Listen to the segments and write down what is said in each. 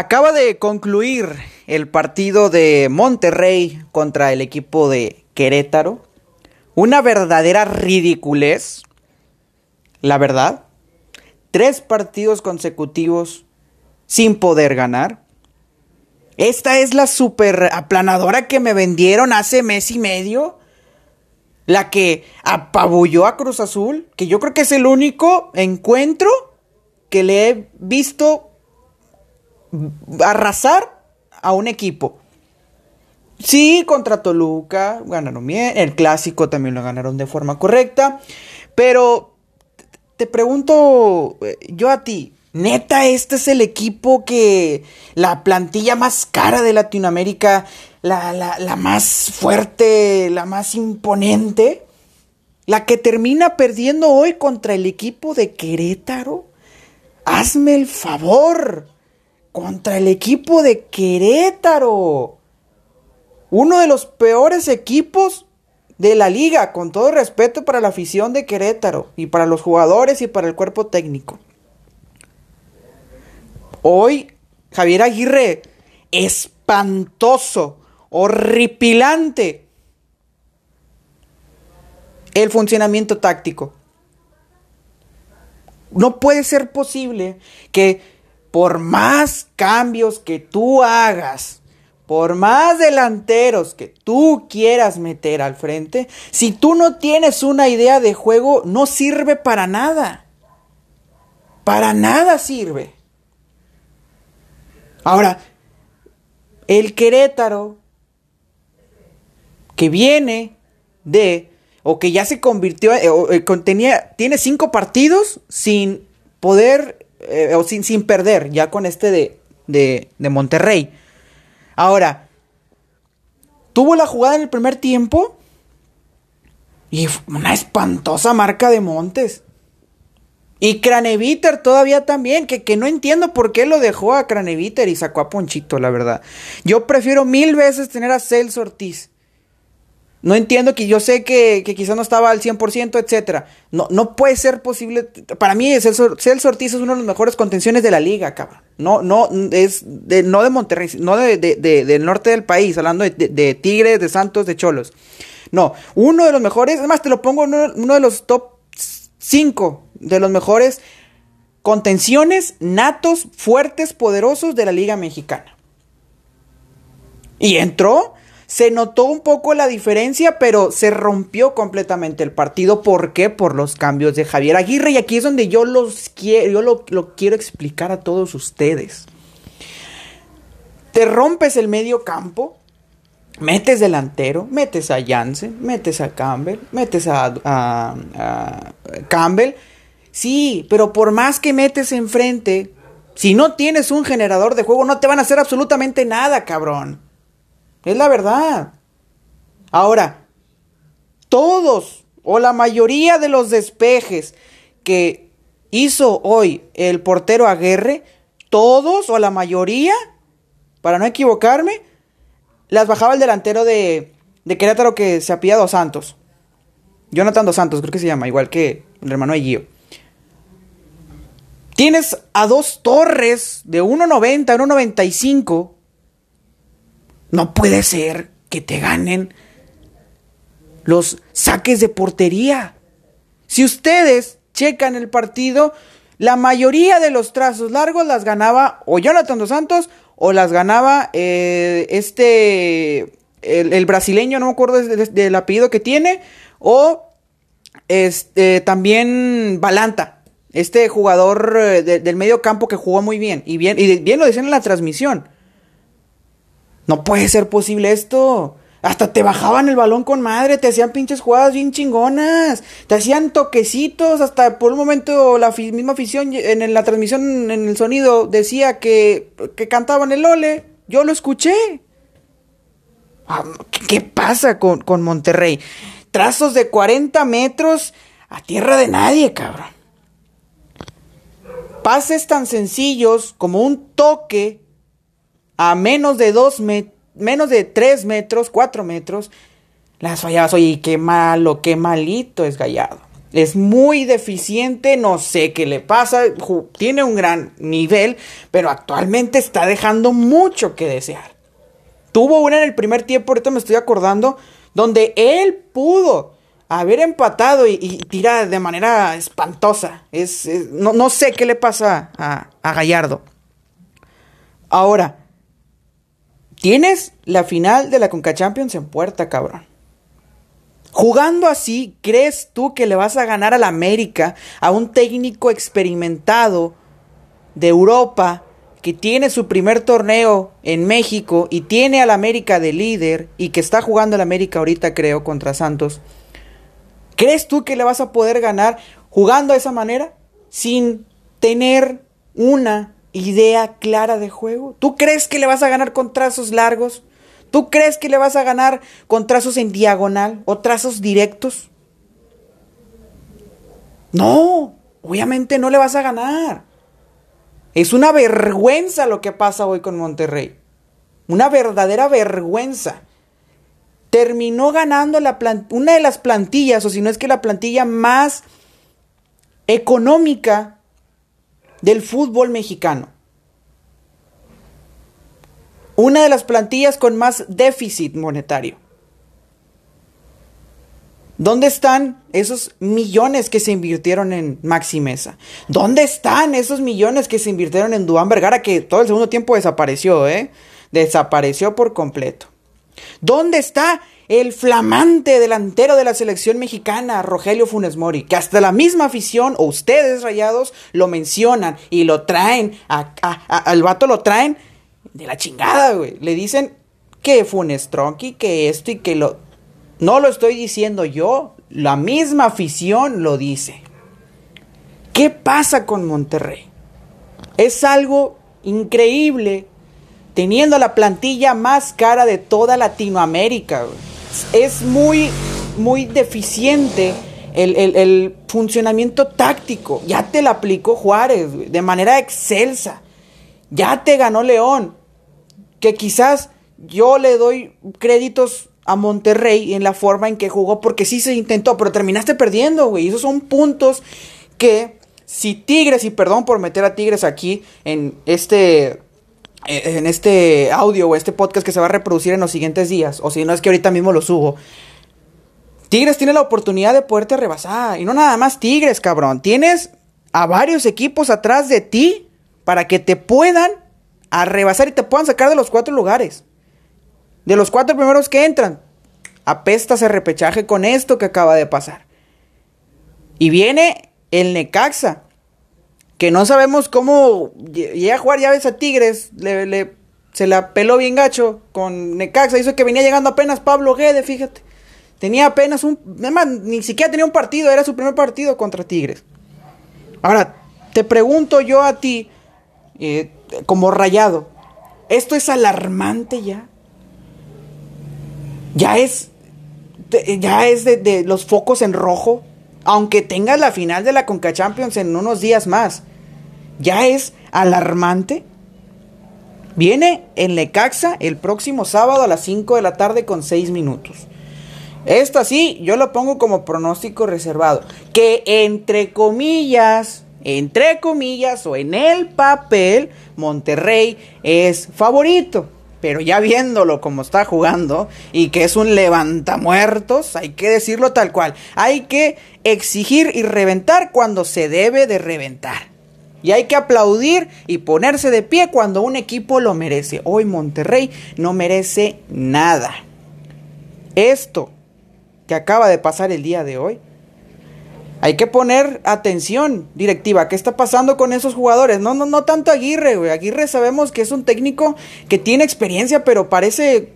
Acaba de concluir el partido de Monterrey contra el equipo de Querétaro. Una verdadera ridiculez, la verdad. 3 partidos consecutivos sin poder ganar. Esta es la super aplanadora que me vendieron hace mes y medio. La que apabulló a Cruz Azul, que yo creo que es el único encuentro que le he visto arrasar a un equipo. Sí, contra Toluca ganaron bien, el clásico también lo ganaron de forma correcta, pero te pregunto yo a ti, ¿neta este es el equipo que la plantilla más cara de Latinoamérica, la más fuerte, la más imponente, la que termina perdiendo hoy contra el equipo de Querétaro? Hazme el favor. Contra el equipo de Querétaro, uno de los peores equipos de la liga, con todo respeto para la afición de Querétaro y para los jugadores y para el cuerpo técnico. Hoy, Javier Aguirre, espantoso, horripilante el funcionamiento táctico. No puede ser posible que por más cambios que tú hagas, por más delanteros que tú quieras meter al frente, si tú no tienes una idea de juego, no sirve para nada. Para nada sirve. Ahora, el Querétaro, que viene de, o que ya se convirtió, tiene 5 partidos sin poder, o sin perder, ya con este de Monterrey. Ahora, tuvo la jugada en el primer tiempo y una espantosa marca de Montes. Y Craneviter todavía también, que no entiendo por qué lo dejó a Craneviter y sacó a Ponchito, la verdad. Yo prefiero 1000 veces tener a Celso Ortiz. No entiendo, que yo sé que quizás no estaba al 100%, etcétera. No puede ser posible. Para mí, Celso Ortiz es uno de los mejores contenciones de la liga, cabrón. No de Monterrey, no del norte del país, hablando de Tigres, de Santos, de Cholos. No, uno de los mejores, además te lo pongo en uno de los top 5 de los mejores contenciones natos, fuertes, poderosos de la liga mexicana. Y entró. Se notó un poco la diferencia, pero se rompió completamente el partido. ¿Por qué? Por los cambios de Javier Aguirre. Y aquí es donde yo lo quiero explicar a todos ustedes. Te rompes el medio campo, metes delantero, metes a Janssen, metes a Campbell, Sí, pero por más que metes enfrente, si no tienes un generador de juego, no te van a hacer absolutamente nada, cabrón. Es la verdad. Ahora, todos o la mayoría de los despejes que hizo hoy el portero Aguirre, todos o la mayoría, para no equivocarme, las bajaba el delantero de Querétaro, que se apellida Dos Santos. Jonathan Dos Santos, creo que se llama, igual que el hermano de Gio. Tienes a dos torres de 1.90, 1.95. No puede ser que te ganen los saques de portería. Si ustedes checan el partido, la mayoría de los trazos largos las ganaba o Jonathan Dos Santos o las ganaba el brasileño, no me acuerdo del apellido que tiene, o también Balanta, este jugador del medio campo que jugó muy bien y bien lo decían en la transmisión. No puede ser posible esto. Hasta te bajaban el balón con madre, te hacían pinches jugadas bien chingonas, te hacían toquecitos, hasta por un momento la misma afición en la transmisión, en el sonido, decía que cantaban el ole. Yo lo escuché. ¿Qué pasa con Monterrey? Trazos de 40 metros a tierra de nadie, cabrón. Pases tan sencillos como un toque a menos de 3 metros, 4 metros, las falladas. Oye, qué malo, qué malito es Gallardo. Es muy deficiente, no sé qué le pasa, tiene un gran nivel, pero actualmente está dejando mucho que desear. Tuvo una en el primer tiempo, ahorita me estoy acordando, donde él pudo haber empatado y tira de manera espantosa. No sé qué le pasa a Gallardo. Ahora, tienes la final de la Concachampions en puerta, cabrón. Jugando así, ¿crees tú que le vas a ganar al América, a un técnico experimentado de Europa que tiene su primer torneo en México y tiene al América de líder y que está jugando al América ahorita, creo, contra Santos? ¿Crees tú que le vas a poder ganar jugando de esa manera sin tener una idea clara de juego? ¿Tú crees que le vas a ganar con trazos largos? ¿Tú crees que le vas a ganar con trazos en diagonal o trazos directos? No, obviamente no le vas a ganar. Es una vergüenza lo que pasa hoy con Monterrey. Una verdadera vergüenza. Terminó ganando una de las plantillas, o si no es que la plantilla más económica del fútbol mexicano. Una de las plantillas con más déficit monetario. ¿Dónde están esos millones que se invirtieron en Maxi Mesa? ¿Dónde están esos millones que se invirtieron en Duan Vergara, que todo el segundo tiempo desapareció, Desapareció por completo? ¿Dónde está el flamante delantero de la selección mexicana, Rogelio Funes Mori? Que hasta la misma afición, o ustedes Rayados, lo mencionan y lo traen, al vato lo traen de la chingada, güey. Le dicen que Funes Tronky, que esto y que lo... No lo estoy diciendo yo, la misma afición lo dice. ¿Qué pasa con Monterrey? Es algo increíble. Teniendo la plantilla más cara de toda Latinoamérica. Es muy, muy deficiente el funcionamiento táctico. Ya te la aplicó Juárez, güey, de manera excelsa. Ya te ganó León. Que quizás yo le doy créditos a Monterrey en la forma en que jugó, porque sí se intentó, pero terminaste perdiendo, güey. Esos son puntos que si Tigres, y perdón por meter a Tigres aquí en este audio o este podcast que se va a reproducir en los siguientes días, o si no es que ahorita mismo lo subo, Tigres tiene la oportunidad de poderte rebasar. Y no nada más Tigres, cabrón, tienes a varios equipos atrás de ti para que te puedan arrebasar y te puedan sacar de los 4 lugares, de los 4 primeros que entran. Apesta ese repechaje con esto que acaba de pasar. Y viene el Necaxa, que no sabemos cómo llega a jugar, ya ves, a Tigres, se la peló bien gacho con Necaxa, hizo que venía llegando apenas Pablo Guede, fíjate, tenía apenas además, ni siquiera tenía un partido, era su primer partido contra Tigres. Ahora, te pregunto yo a ti, como Rayado, ¿esto es alarmante ya? Ya es de los focos en rojo. Aunque tengas la final de la Concachampions en unos días más, ya es alarmante. Viene en Lecaxa el próximo sábado a las 5 de la tarde con 6 minutos. Esta sí, yo lo pongo como pronóstico reservado. Que entre comillas o en el papel, Monterrey es favorito. Pero ya viéndolo como está jugando y que es un levantamuertos, hay que decirlo tal cual. Hay que exigir y reventar cuando se debe de reventar. Y hay que aplaudir y ponerse de pie cuando un equipo lo merece. Hoy Monterrey no merece nada. Esto que acaba de pasar el día de hoy, hay que poner atención, directiva. ¿Qué está pasando con esos jugadores? No tanto Aguirre, güey. Aguirre sabemos que es un técnico que tiene experiencia, pero parece...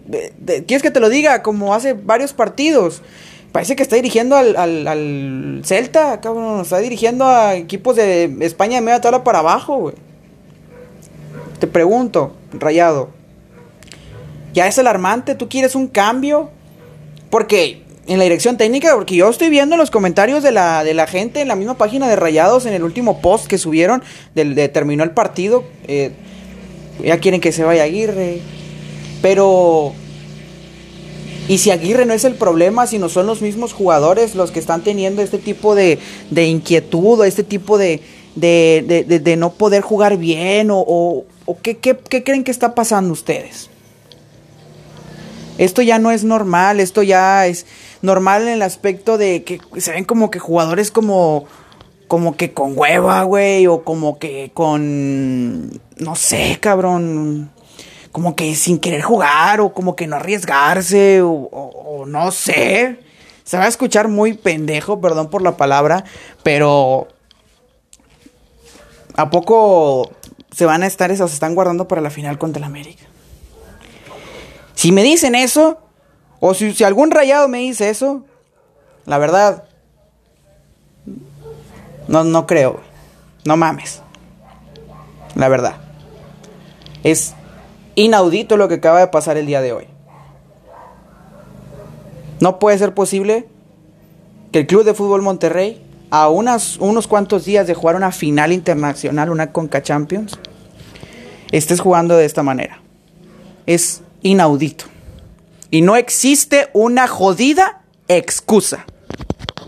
¿Quieres que te lo diga? Como hace varios partidos. Parece que está dirigiendo al Celta. Cabrón, está dirigiendo a equipos de España de media tabla para abajo, güey. Te pregunto, Rayado. ¿Ya es alarmante? ¿Tú quieres un cambio? Porque... en la dirección técnica, porque yo estoy viendo los comentarios de la gente en la misma página de Rayados, en el último post que subieron, terminó el partido, ya quieren que se vaya Aguirre, pero Y si Aguirre no es el problema, sino son los mismos jugadores los que están teniendo este tipo de inquietud, este tipo de no poder jugar bien, o ¿qué creen que está pasando ustedes? Esto ya no es normal, esto ya es normal en el aspecto de que se ven como que jugadores como que con hueva, güey, o como que con, no sé, cabrón, como que sin querer jugar, o como que no arriesgarse, o no sé. Se va a escuchar muy pendejo, perdón por la palabra, pero ¿a poco se van a estar esos, se están guardando para la final contra el América? Si me dicen eso, o si algún rayado me dice eso, la verdad, no creo, no mames, la verdad, es inaudito lo que acaba de pasar el día de hoy. No puede ser posible que el Club de Fútbol Monterrey, a unos cuantos días de jugar una final internacional, una Concachampions, estés jugando de esta manera. Es inaudito. Y no existe una jodida excusa.